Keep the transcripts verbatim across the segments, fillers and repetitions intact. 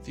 If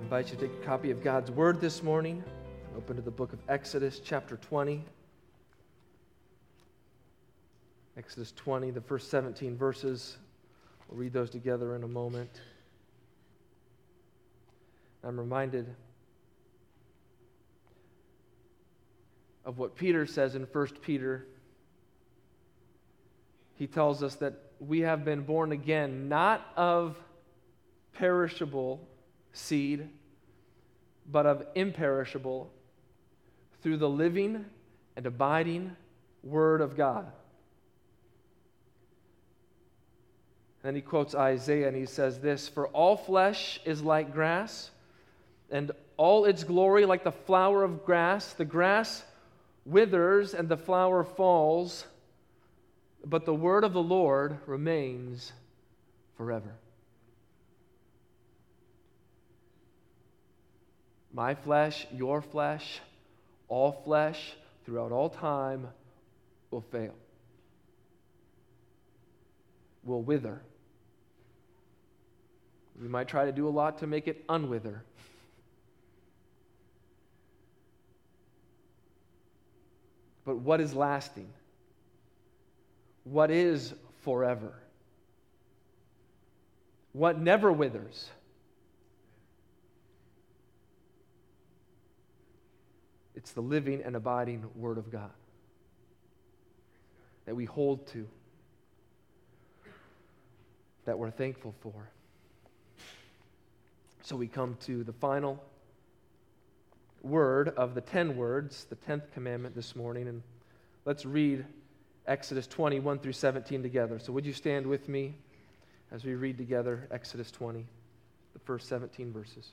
I invite you to take a copy of God's Word this morning. Open to the book of Exodus, chapter twenty. Exodus twenty, the first seventeen verses. We'll read those together in a moment. I'm reminded of what Peter says in First Peter. He tells us that we have been born again, not of perishable seed, but of imperishable, through the living and abiding Word of God. And then he quotes Isaiah and he says this, "For all flesh is like grass, and all its glory like the flower of grass. The grass withers and the flower falls, but the word of the Lord remains forever." My flesh, your flesh, all flesh, throughout all time, will fail, will wither. We might try to do a lot to make it unwither. But what is lasting? What is forever? What never withers? It's the living and abiding Word of God that we hold to, that we're thankful for. So we come to the final word of the ten words, the tenth commandment this morning, and let's read Exodus twenty, one through seventeen together. So would you stand with me as we read together Exodus twenty, the first seventeen verses.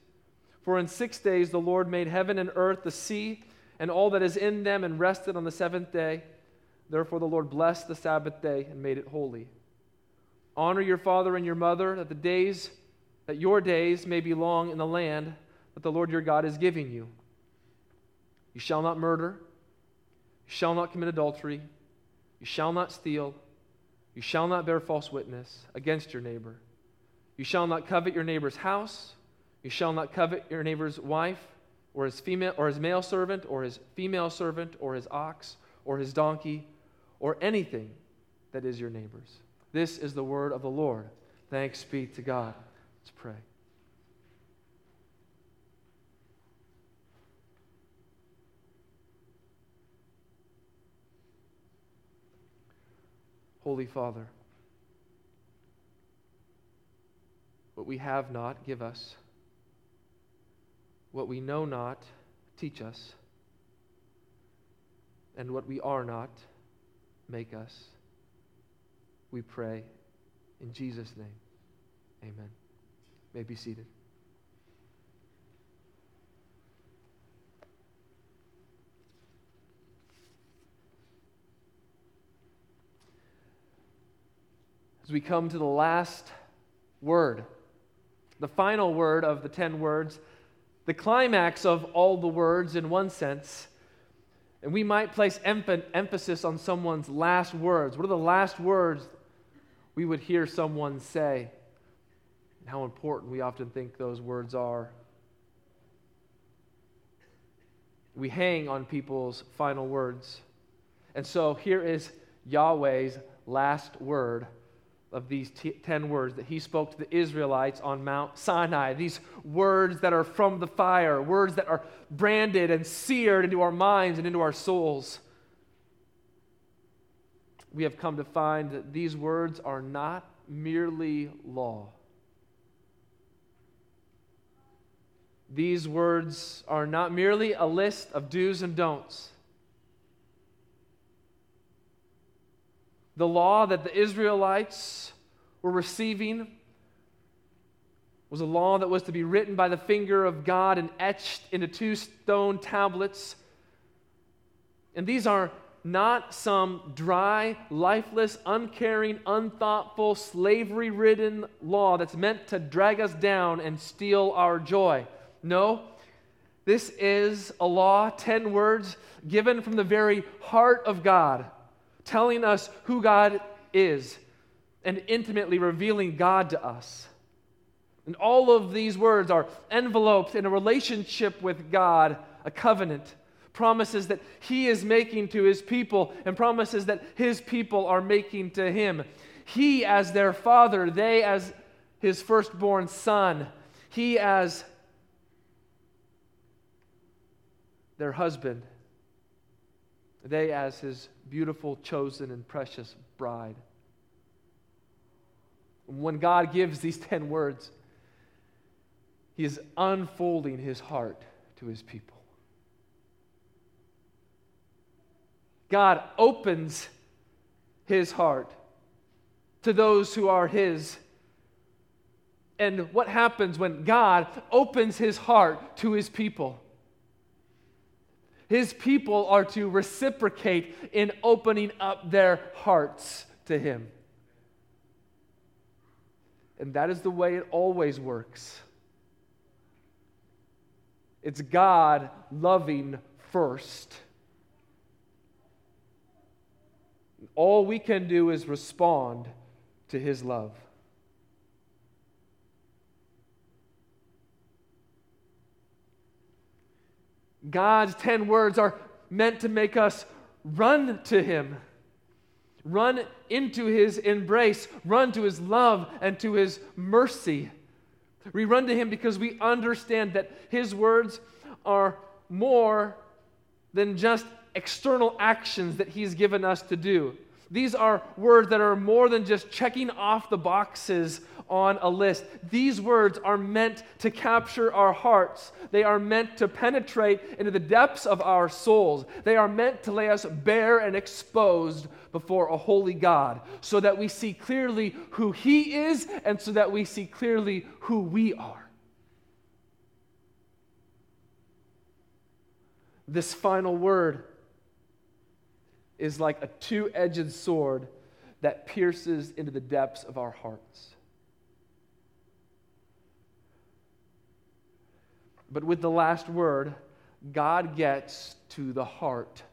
For in six days the Lord made heaven and earth, the sea, and all that is in them, and rested on the seventh day. Therefore the Lord blessed the Sabbath day and made it holy. Honor your father and your mother, that the days, that your days may be long in the land that the Lord your God is giving you. You shall not murder. You shall not commit adultery. You shall not steal. You shall not bear false witness against your neighbor. You shall not covet your neighbor's house. You shall not covet your neighbor's wife, or his female, or his male servant, or his female servant, or his ox, or his donkey, or anything that is your neighbor's." This is the word of the Lord. Thanks be to God. Let's pray. Holy Father, What we have not, give us. What we know not, teach us. And what we are not, make us. We pray in Jesus' name. Amen. You may be seated. As we come to the last word, the final word of the ten words, the climax of all the words in one sense, and we might place emph- emphasis on someone's last words. What are the last words we would hear someone say? And how important we often think those words are. We hang on people's final words. And so here is Yahweh's last word of these t- ten words that he spoke to the Israelites on Mount Sinai. These words that are from the fire, words that are branded and seared into our minds and into our souls. We have come to find that these words are not merely law. These words are not merely a list of do's and don'ts. The law that the Israelites were receiving was a law that was to be written by the finger of God and etched into two stone tablets. And these are not some dry, lifeless, uncaring, unthoughtful, slavery-ridden law that's meant to drag us down and steal our joy. No, this is a law, ten words, given from the very heart of God, telling us who God is and intimately revealing God to us. And all of these words are enveloped in a relationship with God, a covenant, promises that He is making to His people and promises that His people are making to Him. He as their father, they as His firstborn son, He as their husband, they as His beautiful, chosen, and precious bride. When God gives these ten words, He is unfolding His heart to His people. God opens His heart to those who are His. And what happens when God opens His heart to His people? His people are to reciprocate in opening up their hearts to Him. And that is the way it always works. It's God loving first. All we can do is respond to His love. God's ten words are meant to make us run to Him, run into His embrace, run to His love and to His mercy. We run to Him because we understand that His words are more than just external actions that He's given us to do. These are words that are more than just checking off the boxes on a list. These words are meant to capture our hearts. They are meant to penetrate into the depths of our souls. They are meant to lay us bare and exposed before a holy God so that we see clearly who He is and so that we see clearly who we are. This final word is like a two-edged sword that pierces into the depths of our hearts. But with the last word, God gets to the heart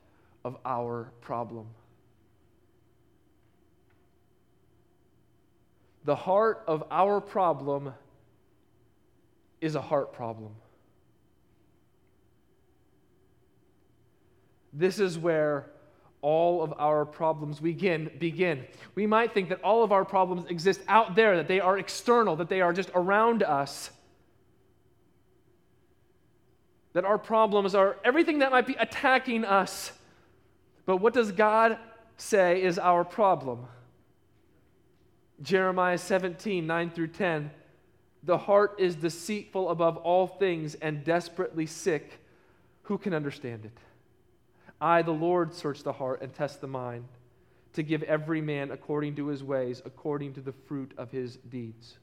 of our problem. The heart of our problem is a heart problem. This is where all of our problems begin, begin. We might think that all of our problems exist out there, that they are external, that they are just around us, that our problems are everything that might be attacking us. But what does God say is our problem? Jeremiah seventeen, nine through ten The heart is deceitful above all things and desperately sick. Who can understand it? I, the Lord, search the heart and test the mind, to give every man according to his ways, according to the fruit of his deeds.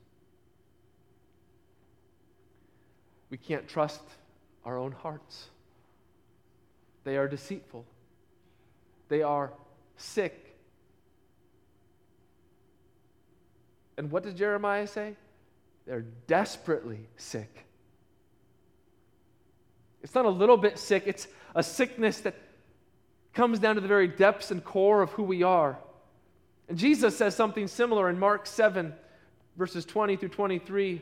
We can't trust our own hearts. They are deceitful. They are sick. And what does Jeremiah say? They're desperately sick. It's not a little bit sick. It's a sickness that comes down to the very depths and core of who we are. And Jesus says something similar in Mark seven, verses twenty through twenty-three.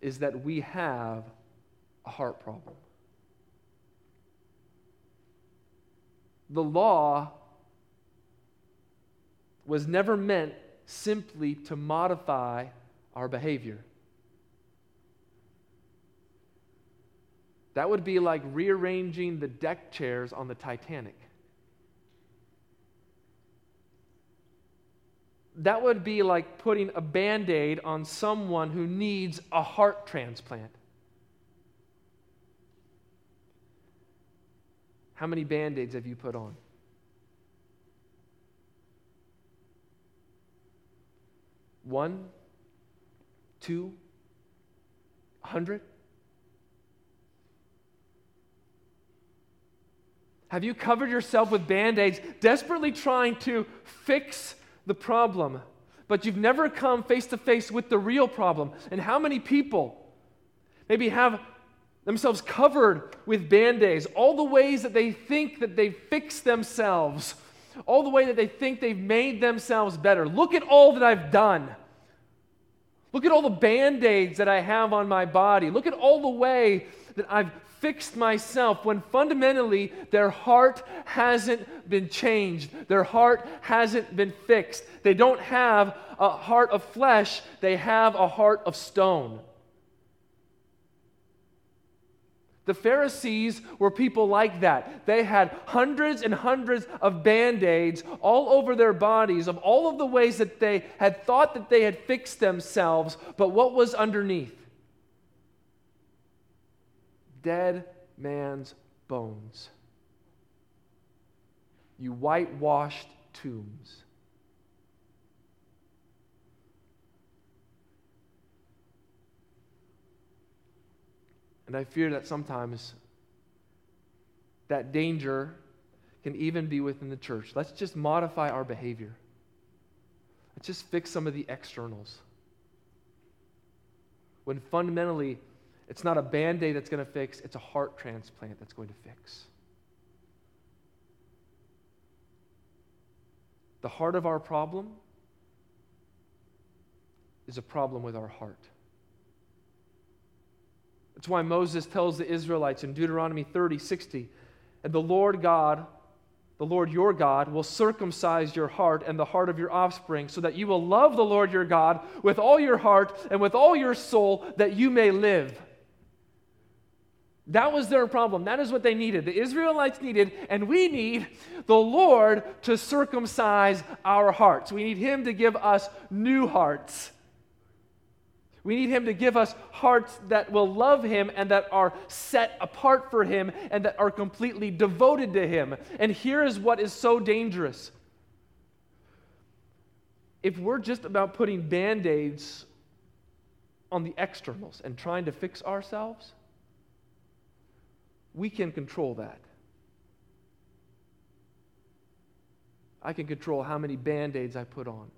is that we have a heart problem. The law was never meant simply to modify our behavior. That would be like rearranging the deck chairs on the Titanic. That would be like putting a Band-Aid on someone who needs a heart transplant. How many Band-Aids have you put on? One? Two? A hundred? Have you covered yourself with Band-Aids, desperately trying to fix the problem, but you've never come face-to-face with the real problem? And how many people maybe have themselves covered with Band-Aids, all the ways that they think that they've fixed themselves, all the way that they think they've made themselves better. Look at all that I've done. Look at all the Band-Aids that I have on my body. Look at all the way that I've fixed myself, when fundamentally their heart hasn't been changed. Their heart hasn't been fixed. They don't have a heart of flesh. They have a heart of stone. The Pharisees were people like that. They had hundreds and hundreds of Band-Aids all over their bodies of all of the ways that they had thought that they had fixed themselves, but what was underneath? Dead man's bones. You whitewashed tombs. And I fear that sometimes that danger can even be within the church. Let's just modify our behavior. Let's just fix some of the externals. When fundamentally, it's not a Band-Aid that's going to fix, it's a heart transplant that's going to fix. The heart of our problem is a problem with our heart. That's why Moses tells the Israelites in Deuteronomy thirty, sixty, and the Lord God, the Lord your God, will circumcise your heart and the heart of your offspring so that you will love the Lord your God with all your heart and with all your soul that you may live. That was their problem. That is what they needed. The Israelites needed, and we need the Lord to circumcise our hearts. We need Him to give us new hearts. We need Him to give us hearts that will love Him and that are set apart for Him and that are completely devoted to Him. And here is what is so dangerous. If we're just about putting Band-Aids on the externals and trying to fix ourselves, we can control that. I can control how many Band-Aids I put on.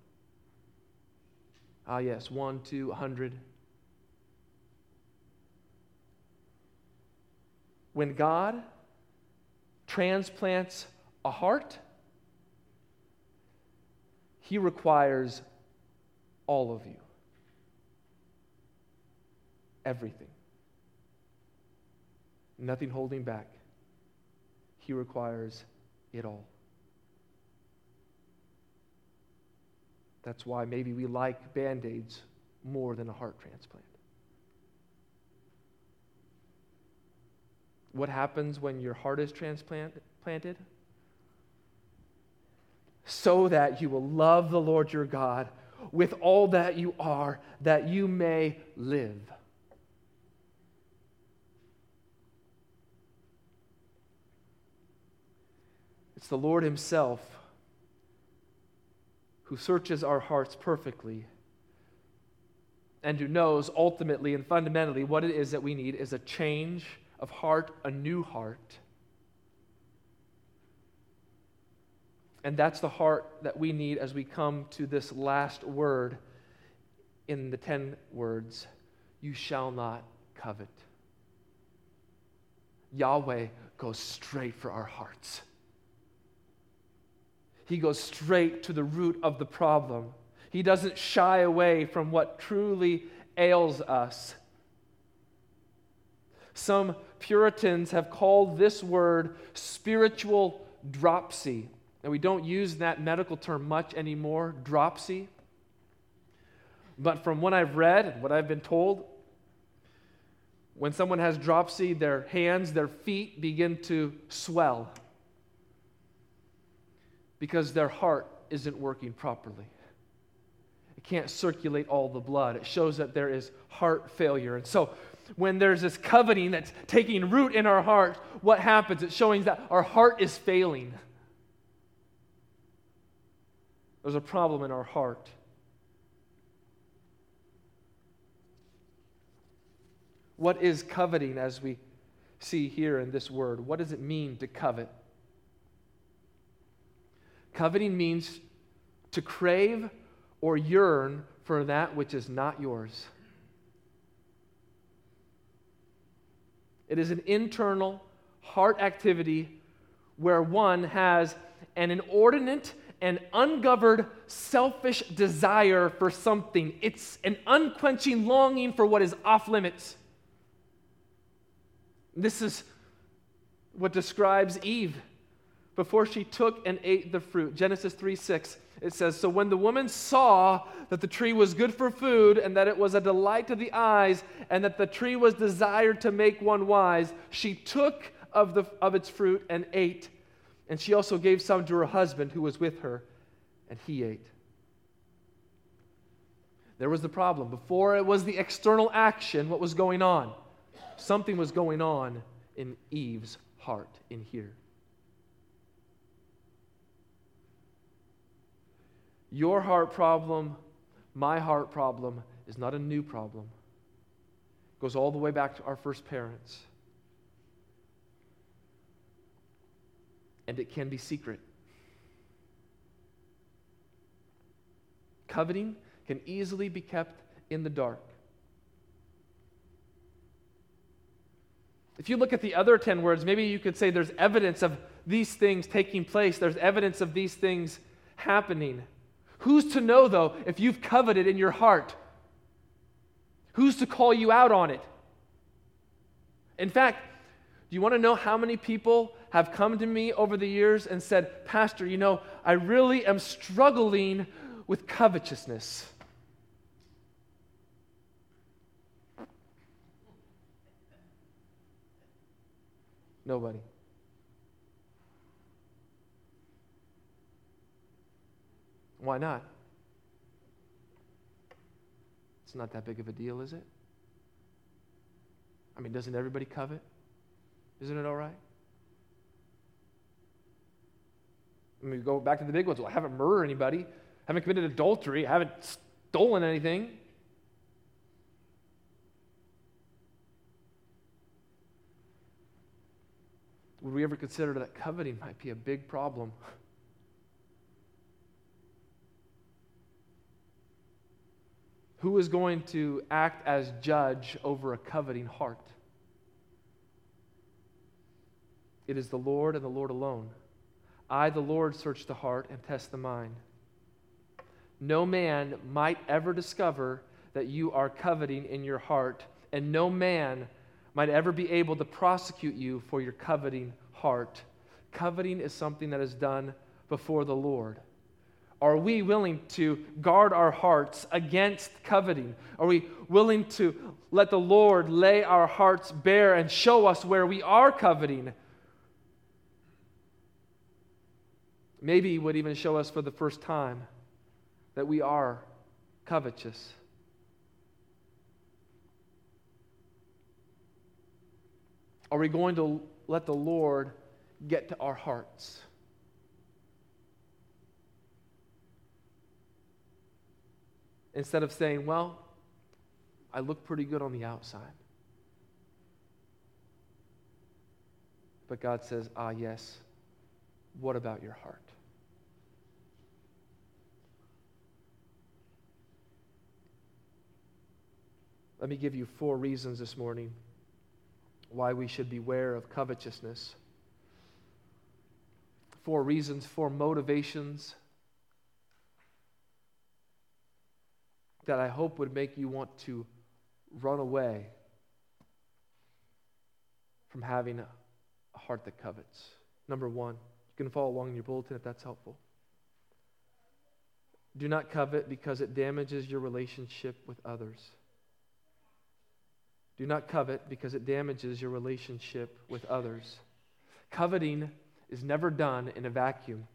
Ah, yes, one, two, a hundred. When God transplants a heart, He requires all of you. everything. Nothing holding back. He requires it all. That's why maybe we like Band-Aids more than a heart transplant. What happens when your heart is transplanted? So that you will love the Lord your God with all that you are, that you may live. It's the Lord Himself who searches our hearts perfectly and who knows ultimately and fundamentally what it is that we need is a change of heart, a new heart. And that's the heart that we need as we come to this last word in the ten words, you shall not covet. Yahweh goes straight for our hearts. He goes straight to the root of the problem. He doesn't shy away from what truly ails us. Some Puritans have called this word spiritual dropsy. And we don't use that medical term much anymore, dropsy. But from what I've read and what I've been told, when someone has dropsy, their hands, their feet begin to swell because their heart isn't working properly. It can't circulate all the blood. It shows that there is heart failure. And so when there's this coveting that's taking root in our heart, what happens? It's showing that our heart is failing. There's a problem in our heart. What is coveting as we see here in this word? What does it mean to covet? Coveting means to crave or yearn for that which is not yours. It is an internal heart activity where one has an inordinate an ungoverned, selfish desire for something. It's an unquenching longing for what is off limits. This is what describes Eve before she took and ate the fruit. Genesis three six, it says, "So when the woman saw that the tree was good for food and that it was a delight to the eyes and that the tree was desired to make one wise, she took of, the, of its fruit and ate. And she also gave some to her husband who was with her, and he ate." There was the problem. Before it was the external action, what was going on? Something was going on in Eve's heart in here. Your heart problem, my heart problem, is not a new problem. It goes all the way back to our first parents. And it can be secret. Coveting can easily be kept in the dark. If you look at the other ten words, maybe you could say there's evidence of these things taking place. There's evidence of these things happening. Who's to know, though, if you've coveted in your heart? Who's to call you out on it? In fact, do you want to know how many people have come to me over the years and said, "Pastor, you know, I really am struggling with covetousness"? Nobody. Why not? It's not that big of a deal, is it? I mean, doesn't everybody covet? Isn't it all right? I mean, we go back to the big ones. Well, I haven't murdered anybody. I haven't committed adultery. I haven't stolen anything. Would we ever consider that coveting might be a big problem? Who is going to act as judge over a coveting heart? It is the Lord and the Lord alone. I, the Lord, search the heart and test the mind. No man might ever discover that you are coveting in your heart and no man might ever be able to prosecute you for your coveting heart. Coveting is something that is done before the Lord. Are we willing to guard our hearts against coveting? Are we willing to let the Lord lay our hearts bare and show us where we are coveting? Maybe He would even show us for the first time that we are covetous. Are we going to let the Lord get to our hearts? Instead of saying, well, I look pretty good on the outside. But God says, ah, yes, what about your heart? Let me give you four reasons this morning why we should beware of covetousness. Four reasons, four motivations that I hope would make you want to run away from having a heart that covets. Number one, you can follow along in your bulletin if that's helpful. Do not covet because it damages your relationship with others. Do not covet because it damages your relationship with others. Coveting is never done in a vacuum.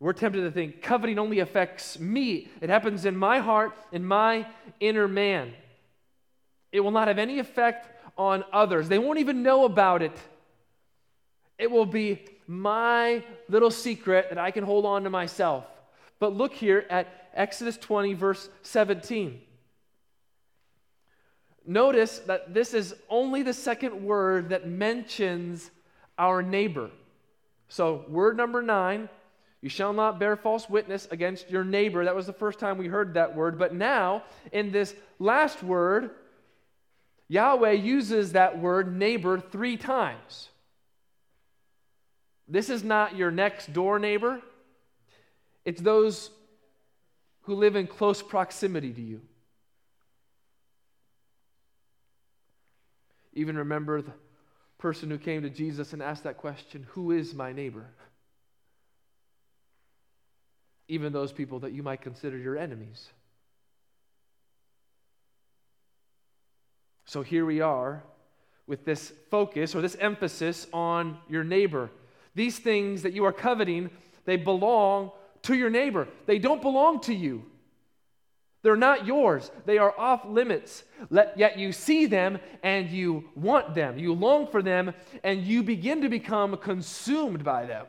We're tempted to think coveting only affects me. It happens in my heart, in my inner man. It will not have any effect on others. They won't even know about it. It will be my little secret that I can hold on to myself. But look here at Exodus twenty, verse seventeen. Notice that this is only the second word that mentions our neighbor. So word number nine, you shall not bear false witness against your neighbor. That was the first time we heard that word. But now, in this last word, Yahweh uses that word neighbor three times. This is not your next door neighbor. It's those who live in close proximity to you. Even remember the person who came to Jesus and asked that question, who is my neighbor? Even those people that you might consider your enemies. So here we are with this focus or this emphasis on your neighbor. These things that you are coveting, they belong to your neighbor. They don't belong to you. They're not yours. They are off limits. Let, yet you see them and you want them. You long for them and you begin to become consumed by them.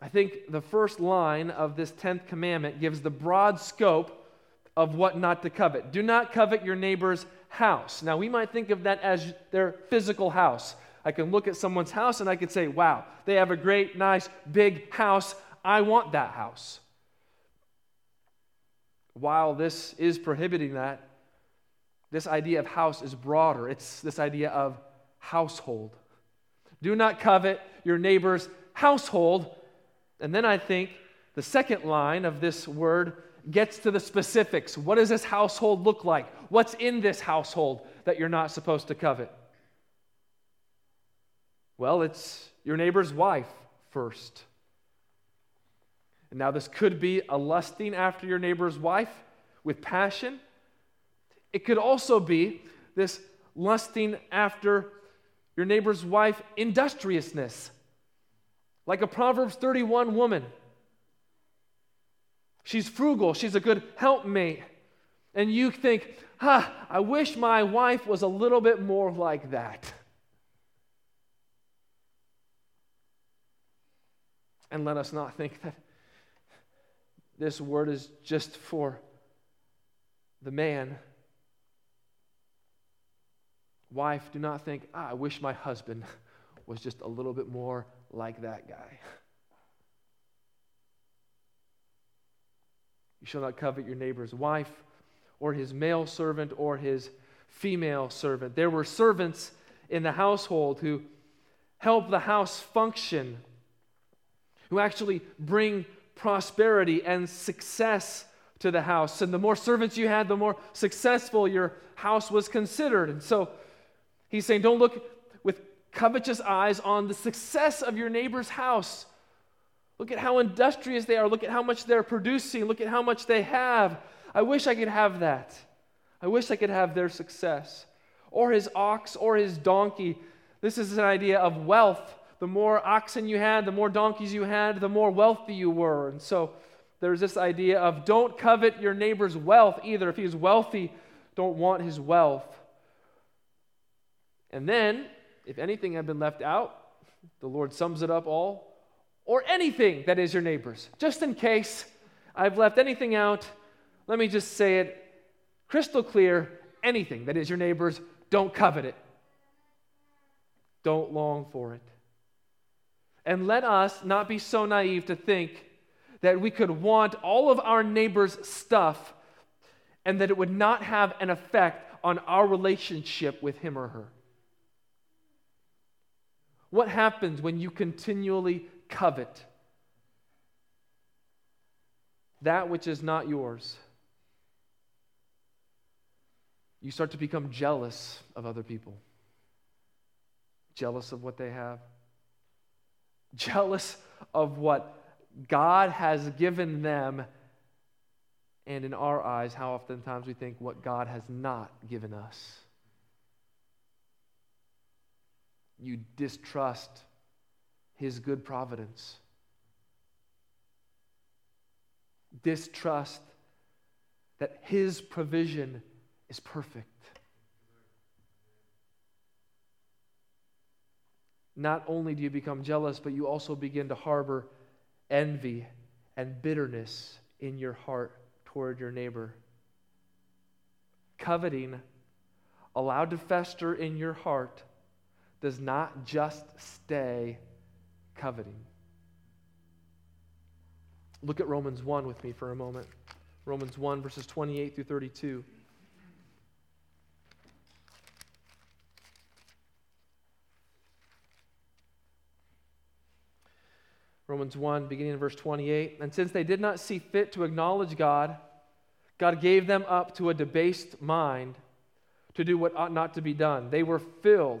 I think the first line of this tenth commandment gives the broad scope of what not to covet. Do not covet your neighbor's house. Now, we might think of that as their physical house. I can look at someone's house and I could say, wow, they have a great, nice, big house. I want that house. While this is prohibiting that, this idea of house is broader. It's this idea of household. Do not covet your neighbor's household. And then I think the second line of this word gets to the specifics. What does this household look like? What's in this household that you're not supposed to covet? Well, it's your neighbor's wife first. And now this could be a lusting after your neighbor's wife with passion. It could also be this lusting after your neighbor's wife industriousness. Like a Proverbs thirty-one woman. She's frugal. She's a good helpmate. And you think, ha, ah, I wish my wife was a little bit more like that. And let us not think that this word is just for the man. Wife, do not think, ah, I wish my husband was just a little bit more like that guy. You shall not covet your neighbor's wife or his male servant or his female servant. There were servants in the household who help the house function, who actually bring prosperity and success to the house. And the more servants you had, the more successful your house was considered. And so he's saying, don't look with covetous eyes on the success of your neighbor's house. Look at how industrious they are. Look at how much they're producing. Look at how much they have. I wish I could have that. I wish I could have their success. Or his ox or his donkey. This is an idea of wealth. The more oxen you had, the more donkeys you had, the more wealthy you were. And so there's this idea of don't covet your neighbor's wealth either. If he's wealthy, don't want his wealth. And then, if anything had been left out, the Lord sums it up all. Or anything that is your neighbor's. Just in case I've left anything out, let me just say it crystal clear. Anything that is your neighbor's, don't covet it. Don't long for it. And let us not be so naive to think that we could want all of our neighbor's stuff and that it would not have an effect on our relationship with him or her. What happens when you continually covet that which is not yours? You start to become jealous of other people. Jealous of what they have. Jealous of what God has given them. And in our eyes, how oftentimes we think what God has not given us. You distrust his good providence. Distrust that his provision is perfect. Not only do you become jealous, but you also begin to harbor envy and bitterness in your heart toward your neighbor. Coveting, allowed to fester in your heart, does not just stay coveting. Look at Romans one with me for a moment. Romans one, verses twenty-eight through thirty-two. Romans one, beginning in verse twenty-eight. And since they did not see fit to acknowledge God, God gave them up to a debased mind to do what ought not to be done. They were filled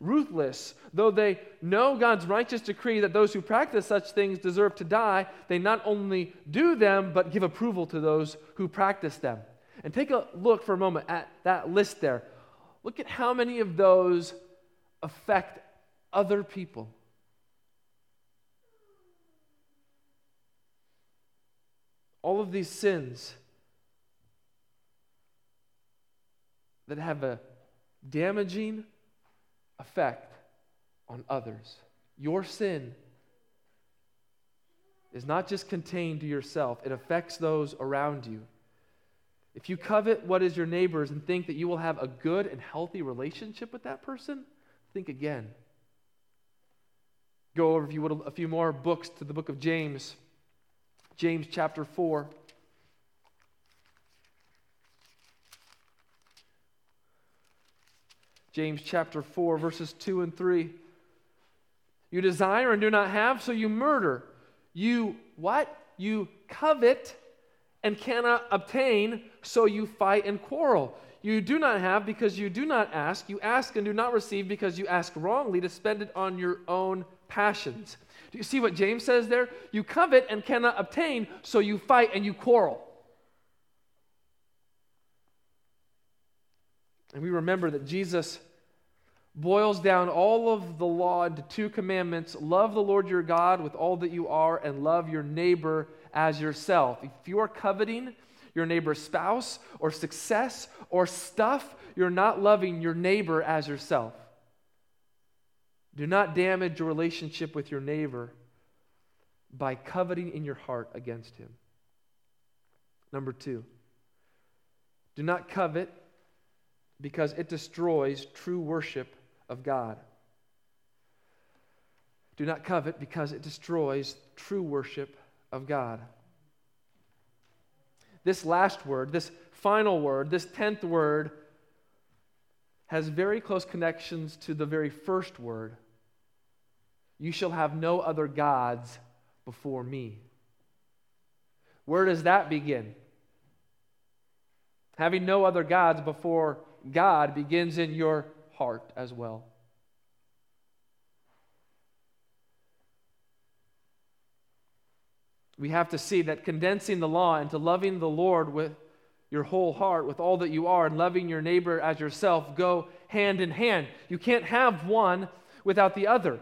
ruthless. Though they know God's righteous decree that those who practice such things deserve to die, they not only do them, but give approval to those who practice them. And take a look for a moment at that list there. Look at how many of those affect other people. All of these sins that have a damaging effect on others. Your sin is not just contained to yourself. It affects those around you. If you covet what is your neighbor's and think that you will have a good and healthy relationship with that person, think again. Go over, if you would, a few more books to the book of James. James chapter four. James chapter four, verses two and three. You desire and do not have, so you murder. You what? You covet and cannot obtain, so you fight and quarrel. You do not have because you do not ask. You ask and do not receive because you ask wrongly to spend it on your own passions. Do you see what James says there? You covet and cannot obtain, so you fight and you quarrel. And we remember that Jesus boils down all of the law into two commandments. Love the Lord your God with all that you are, and love your neighbor as yourself. If you are coveting your neighbor's spouse or success or stuff, you're not loving your neighbor as yourself. Do not damage your relationship with your neighbor by coveting in your heart against him. Number two, do not covet because it destroys true worship of God. Do not covet, because it destroys true worship of God. This last word, this final word, this tenth word, has very close connections to the very first word. You shall have no other gods before me. Where does that begin? Having no other gods before God begins in your heart as well. We have to see that condensing the law into loving the Lord with your whole heart, with all that you are, and loving your neighbor as yourself go hand in hand. You can't have one without the other.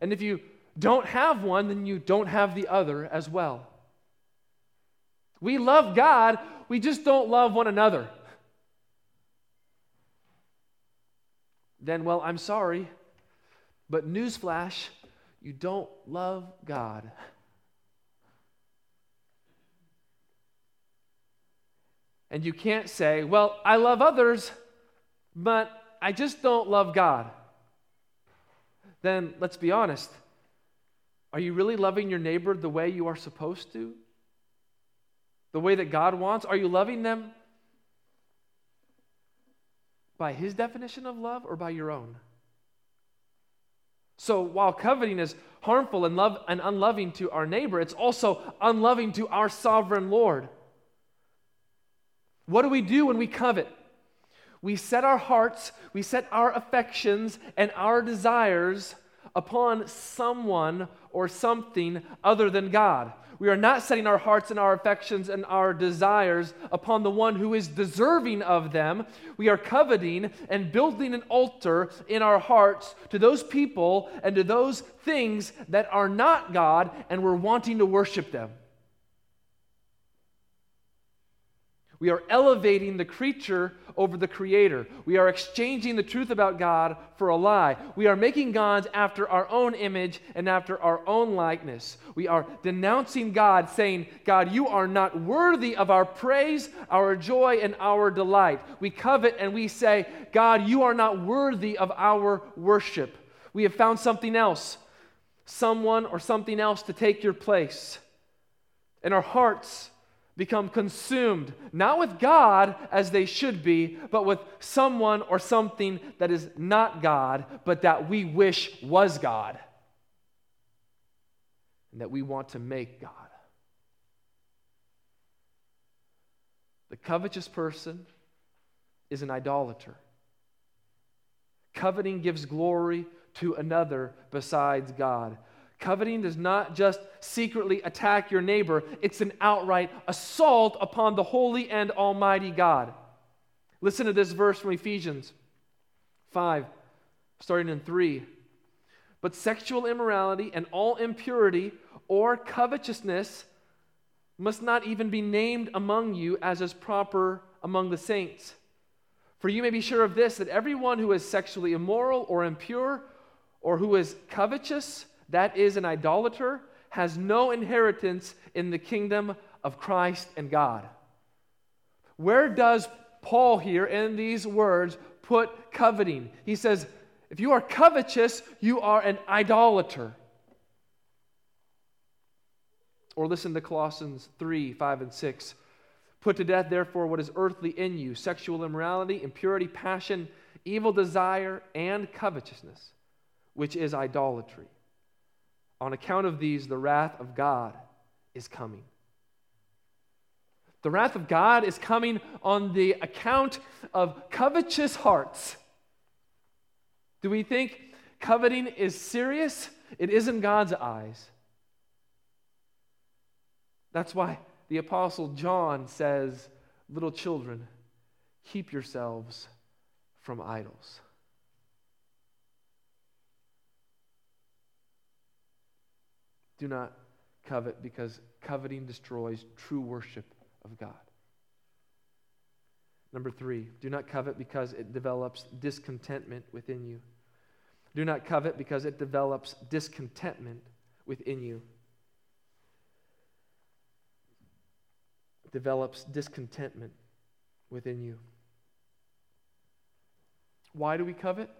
And if you don't have one, then you don't have the other as well. We love God, we just don't love one another. Then, well, I'm sorry, but newsflash, you don't love God. And you can't say, well, I love others, but I just don't love God. Then, let's be honest, are you really loving your neighbor the way you are supposed to? The way that God wants? Are you loving them by His definition of love or by your own? So, while coveting is harmful and, love, and unloving to our neighbor, it's also unloving to our sovereign Lord. What do we do when we covet? We set our hearts, we set our affections and our desires upon someone or something other than God. We are not setting our hearts and our affections and our desires upon the one who is deserving of them. We are coveting and building an altar in our hearts to those people and to those things that are not God, and we're wanting to worship them. We are elevating the creature over the Creator. We are exchanging the truth about God for a lie. We are making gods after our own image and after our own likeness. We are denouncing God, saying, God, you are not worthy of our praise, our joy, and our delight. We covet and we say, God, you are not worthy of our worship. We have found something else, someone or something else to take your place. And our hearts become consumed, not with God as they should be, but with someone or something that is not God, but that we wish was God, and that we want to make God. The covetous person is an idolater. Coveting gives glory to another besides God. Coveting does not just secretly attack your neighbor, it's an outright assault upon the holy and almighty God. Listen to this verse from Ephesians five, starting in three. But sexual immorality and all impurity or covetousness must not even be named among you as is proper among the saints. For you may be sure of this, that everyone who is sexually immoral or impure or who is covetous, that is an idolater, has no inheritance in the kingdom of Christ and God. Where does Paul here in these words put coveting? He says, if you are covetous, you are an idolater. Or listen to Colossians three, five, and six. Put to death, therefore, what is earthly in you, sexual immorality, impurity, passion, evil desire, and covetousness, which is idolatry. On account of these, the wrath of God is coming. The wrath of God is coming on the account of covetous hearts. Do we think coveting is serious? It is in God's eyes. That's why the Apostle John says, little children, keep yourselves from idols. Do not covet, because coveting destroys true worship of God. Number three, do not covet because it develops discontentment within you. Do not covet because it develops discontentment within you. It develops discontentment within you. Why do we covet?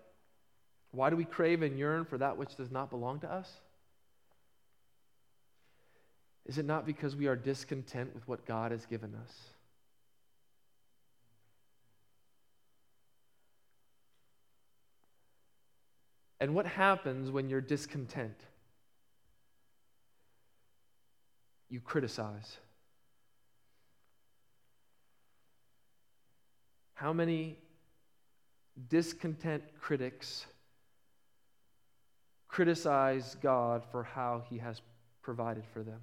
Why do we crave and yearn for that which does not belong to us? Is it not because we are discontent with what God has given us? And what happens when you're discontent? You criticize. How many discontent critics criticize God for how he has provided for them?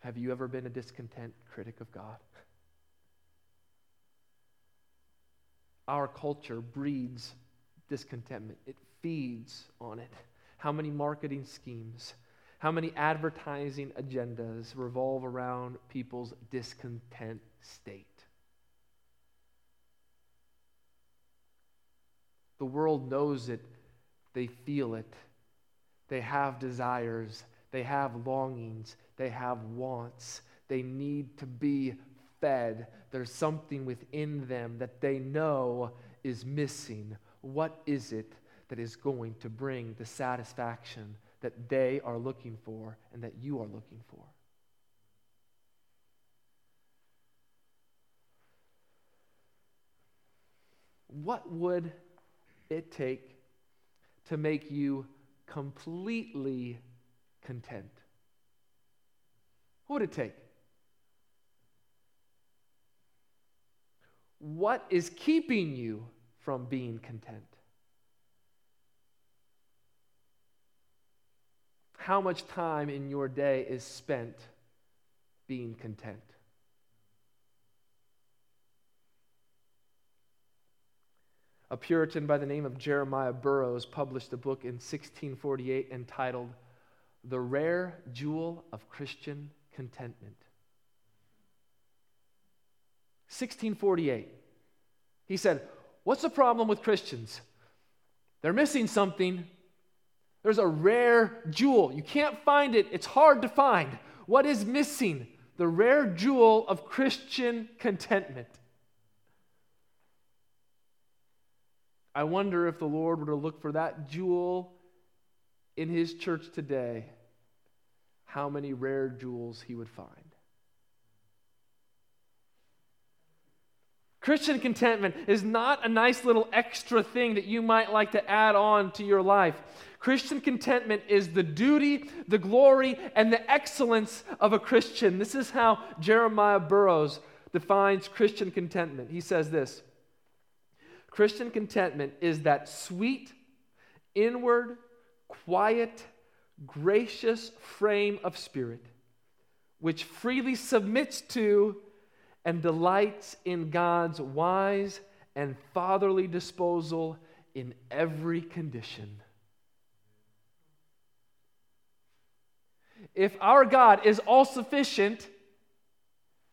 Have you ever been a discontent critic of God? Our culture breeds discontentment. It feeds on it. How many marketing schemes, how many advertising agendas revolve around people's discontent state? The world knows it. They feel it. They have desires. They have longings. They have wants. They need to be fed. There's something within them that they know is missing. What is it that is going to bring the satisfaction that they are looking for and that you are looking for? What would it take to make you completely content? What would it take? What is keeping you from being content? How much time in your day is spent being content? A Puritan by the name of Jeremiah Burroughs published a book in sixteen forty-eight entitled The Rare Jewel of Christian Contentment. sixteen forty-eight. He said, what's the problem with Christians? They're missing something. There's a rare jewel. You can't find it. It's hard to find. What is missing? The rare jewel of Christian contentment. I wonder if the Lord were to look for that jewel in his church today, how many rare jewels he would find. Christian contentment is not a nice little extra thing that you might like to add on to your life. Christian contentment is the duty, the glory, and the excellence of a Christian. This is how Jeremiah Burroughs defines Christian contentment. He says this, Christian contentment is that sweet, inward, quiet, gracious frame of spirit which freely submits to and delights in God's wise and fatherly disposal in every condition. If our God is all sufficient,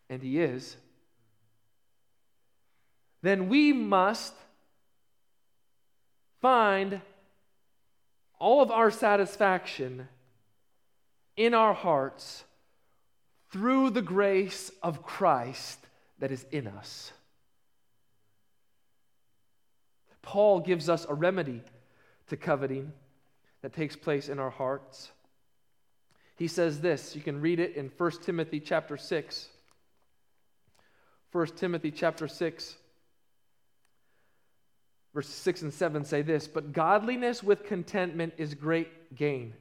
and he is, then we must find all of our satisfaction in our hearts through the grace of Christ that is in us. Paul gives us a remedy to coveting that takes place in our hearts. He says this, you can read it in First Timothy chapter six. First Timothy chapter six, verses six and seven say this, but godliness with contentment is great gain,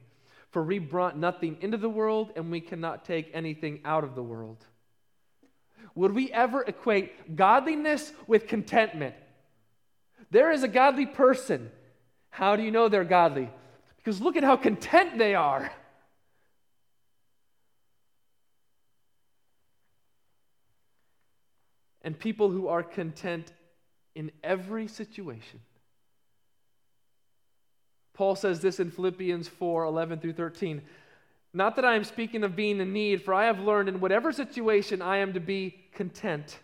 for we brought nothing into the world and we cannot take anything out of the world. Would we ever equate godliness with contentment? There is a godly person. How do you know they're godly? Because look at how content they are. And people who are content in every situation. Paul says this in Philippians four, eleven through thirteen. Not that I am speaking of being in need, for I have learned in whatever situation I am to be content.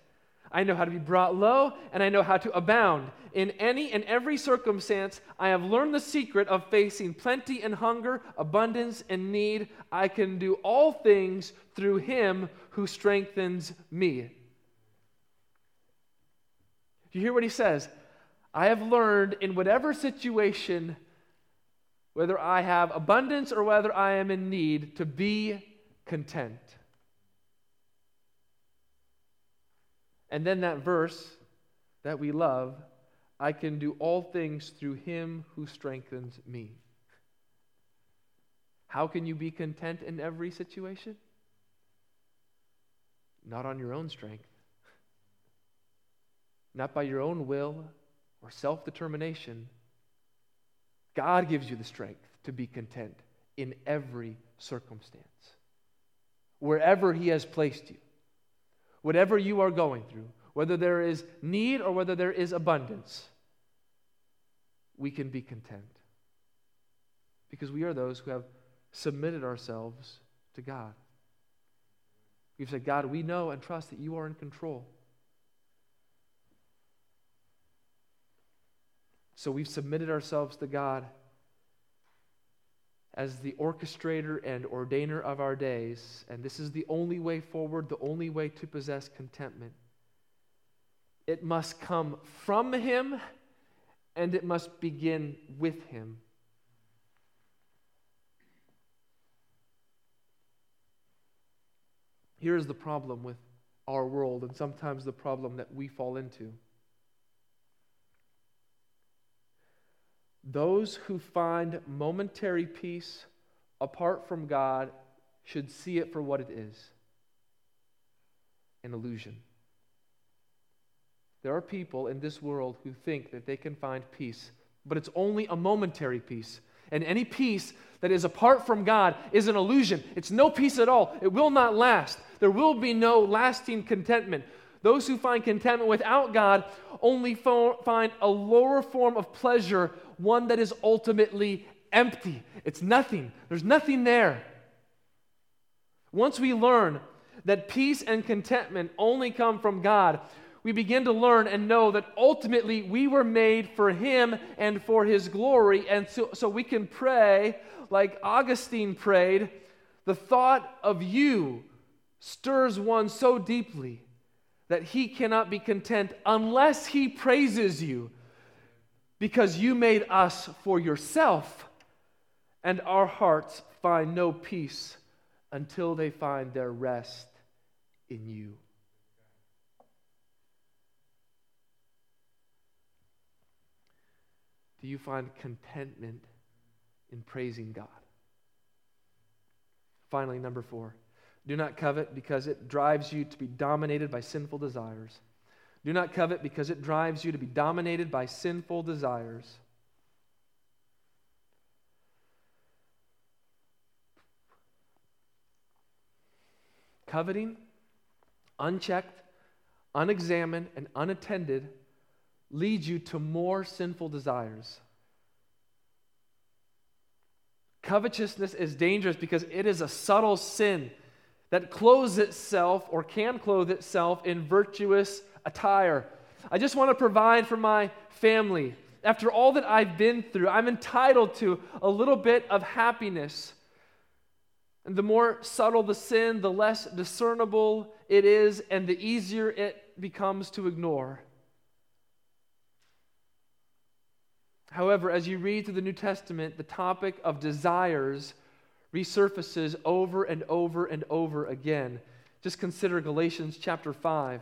I know how to be brought low, and I know how to abound. In any and every circumstance, I have learned the secret of facing plenty and hunger, abundance and need. I can do all things through him who strengthens me. Do you hear what he says? I have learned in whatever situation, whether I have abundance or whether I am in need, to be content. And then that verse that we love, I can do all things through him who strengthens me. How can you be content in every situation? Not on your own strength. Not by your own will or self-determination. God gives you the strength to be content in every circumstance. Wherever he has placed you, whatever you are going through, whether there is need or whether there is abundance, we can be content. Because we are those who have submitted ourselves to God. We've said, God, we know and trust that you are in control. So we've submitted ourselves to God as the orchestrator and ordainer of our days, and this is the only way forward, the only way to possess contentment. It must come from him, and it must begin with him. Here is the problem with our world, and sometimes the problem that we fall into. Those who find momentary peace apart from God should see it for what it is, an illusion. There are people in this world who think that they can find peace, but it's only a momentary peace. And any peace that is apart from God is an illusion. It's no peace at all. It will not last. There will be no lasting contentment. Those who find contentment without God only find a lower form of pleasure, one that is ultimately empty. It's nothing. There's nothing there. Once we learn that peace and contentment only come from God, we begin to learn and know that ultimately we were made for him and for his glory. And so, so we can pray like Augustine prayed, the thought of you stirs one so deeply that he cannot be content unless he praises you, because you made us for yourself, and our hearts find no peace until they find their rest in you. Do you find contentment in praising God? Finally, number four. Do not covet because it drives you to be dominated by sinful desires. Do not covet because it drives you to be dominated by sinful desires. Coveting, unchecked, unexamined, and unattended, leads you to more sinful desires. Covetousness is dangerous because it is a subtle sin that clothes itself or can clothe itself in virtuous attire. I just want to provide for my family. After all that I've been through, I'm entitled to a little bit of happiness. And the more subtle the sin, the less discernible it is, and the easier it becomes to ignore. However, as you read through the New Testament, the topic of desires resurfaces over and over and over again. Just consider Galatians chapter five,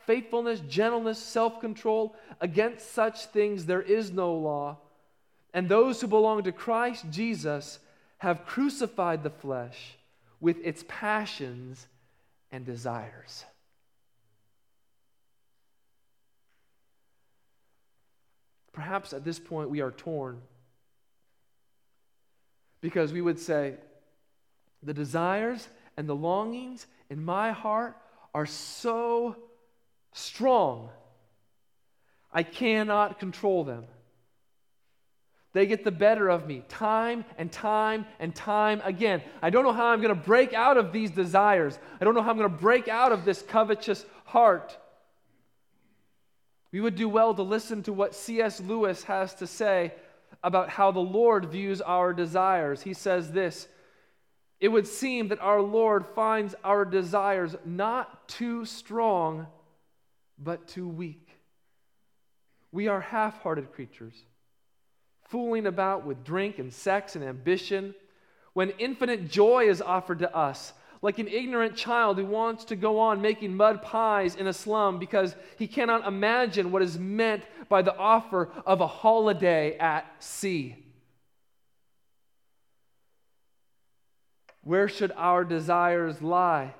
faithfulness, gentleness, self-control. Against such things there is no law. And those who belong to Christ Jesus have crucified the flesh with its passions and desires. Perhaps at this point we are torn because we would say, the desires and the longings in my heart are so strong, I cannot control them. They get the better of me time and time and time again. I don't know how I'm going to break out of these desires. I don't know how I'm going to break out of this covetous heart. We would do well to listen to what C S Lewis has to say about how the Lord views our desires. He says this, "It would seem that our Lord finds our desires not too strong, but too weak. We are half-hearted creatures, fooling about with drink and sex and ambition, when infinite joy is offered to us, like an ignorant child who wants to go on making mud pies in a slum because he cannot imagine what is meant by the offer of a holiday at sea." Where should our desires lie?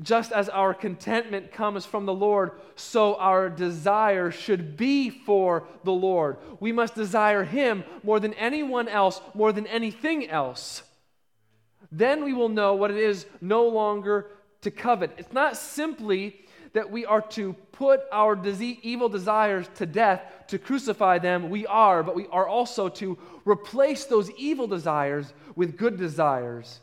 Just as our contentment comes from the Lord, so our desire should be for the Lord. We must desire Him more than anyone else, more than anything else. Then we will know what it is no longer to covet. It's not simply that we are to put our evil desires to death, to crucify them. We are, but we are also to replace those evil desires with good desires.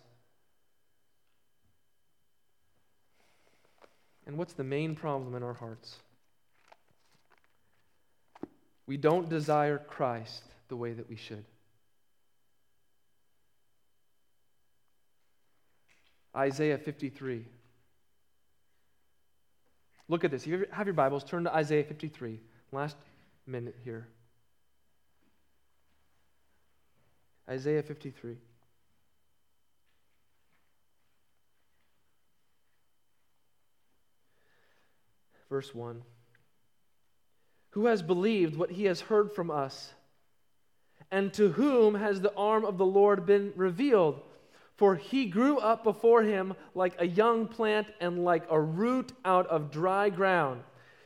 And what's the main problem in our hearts? We don't desire Christ the way that we should. Isaiah fifty-three. Look at this. If you have your Bibles, turn to Isaiah fifty-three. Last minute here. Isaiah fifty-three. Verse one. "Who has believed what he has heard from us? And to whom has the arm of the Lord been revealed? For he grew up before him like a young plant and like a root out of dry ground.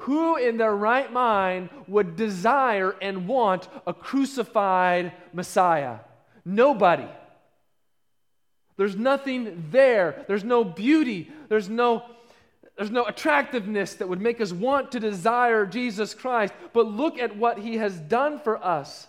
Who in their right mind would desire and want a crucified Messiah? Nobody. There's nothing there. There's no beauty. There's no, there's no attractiveness that would make us want to desire Jesus Christ. But look at what He has done for us.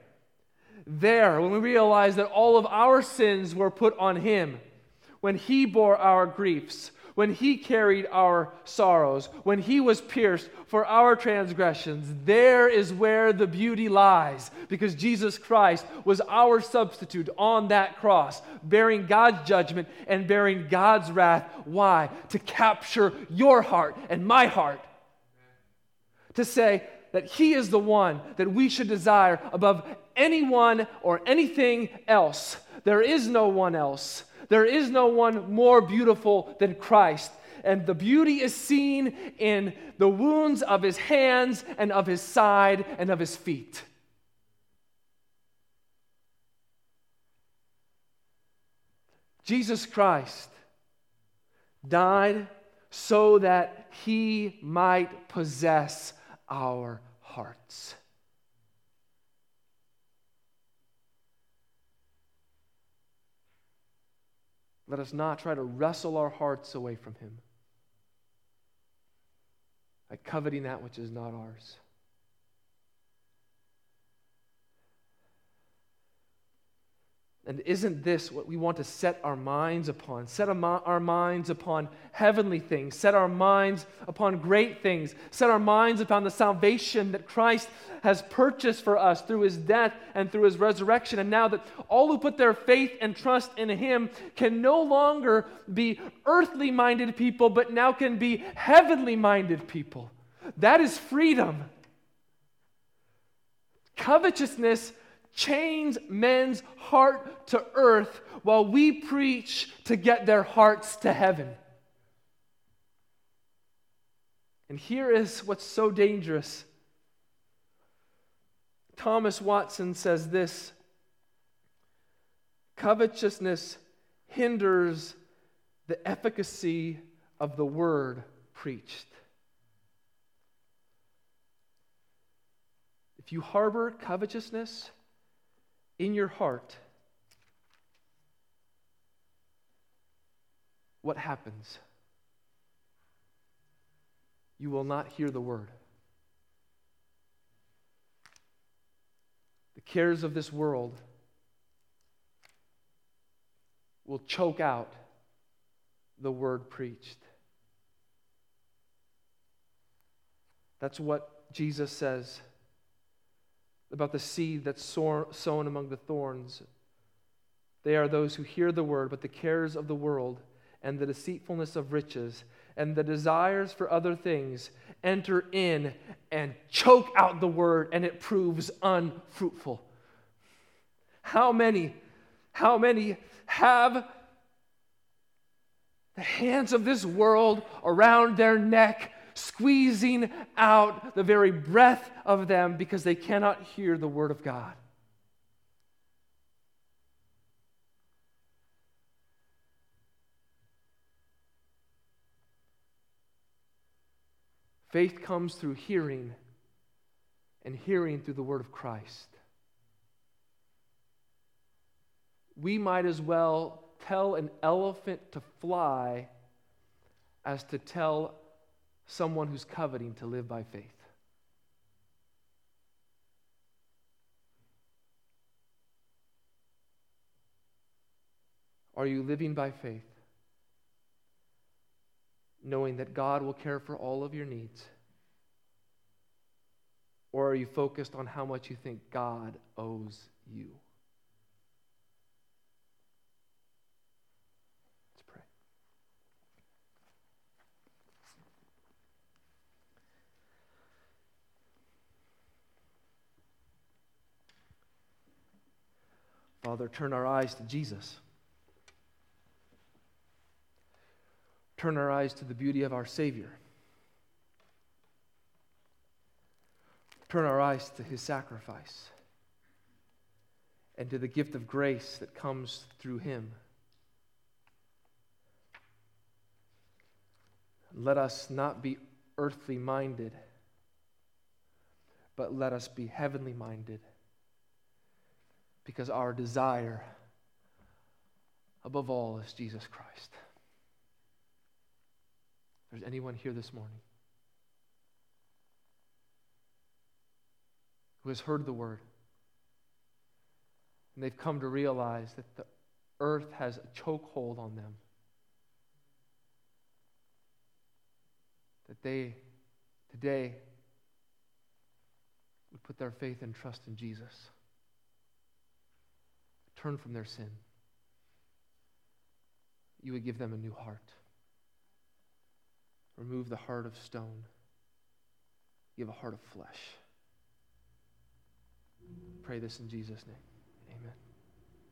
There, when we realize that all of our sins were put on Him, when He bore our griefs, when He carried our sorrows, when He was pierced for our transgressions, there is where the beauty lies, because Jesus Christ was our substitute on that cross, bearing God's judgment and bearing God's wrath. Why? To capture your heart and my heart. To say that He is the one that we should desire above anyone or anything else. There is no one else. There is no one more beautiful than Christ. And the beauty is seen in the wounds of His hands and of His side and of His feet. Jesus Christ died so that He might possess our hearts. Let us not try to wrestle our hearts away from Him. by coveting that which is not ours. And isn't this what we want to set our minds upon? Set our minds upon heavenly things. Set our minds upon great things. Set our minds upon the salvation that Christ has purchased for us through his death and through his resurrection. And now that all who put their faith and trust in him can no longer be earthly-minded people, but now can be heavenly-minded people. That is freedom. Covetousness chains men's heart to earth while we preach to get their hearts to heaven. And here is what's so dangerous. Thomas Watson says this: covetousness hinders the efficacy of the word preached. If you harbor covetousness in your heart, what happens? You will not hear the word. The cares of this world will choke out the word preached. That's what Jesus says about the seed that's sown among the thorns. They are those who hear the word, but the cares of the world and the deceitfulness of riches and the desires for other things enter in and choke out the word, and it proves unfruitful. How many, how many have the hands of this world around their neck, squeezing out the very breath of them because they cannot hear the word of God? Faith comes through hearing, and hearing through the word of Christ. We might as well tell an elephant to fly as to tell someone who's coveting to live by faith. Are you living by faith, knowing that God will care for all of your needs? Or are you focused on how much you think God owes you? Father, turn our eyes to Jesus. Turn our eyes to the beauty of our Savior. Turn our eyes to his sacrifice and to the gift of grace that comes through him. Let us not be earthly minded, but let us be heavenly minded. Because our desire, above all, is Jesus Christ. If there's anyone here this morning who has heard the word, and they've come to realize that the earth has a chokehold on them, that they, today, would put their faith and trust in Jesus. Turn from their sin. You would give them a new heart. Remove the heart of stone. Give a heart of flesh. Pray this in Jesus' name. Amen.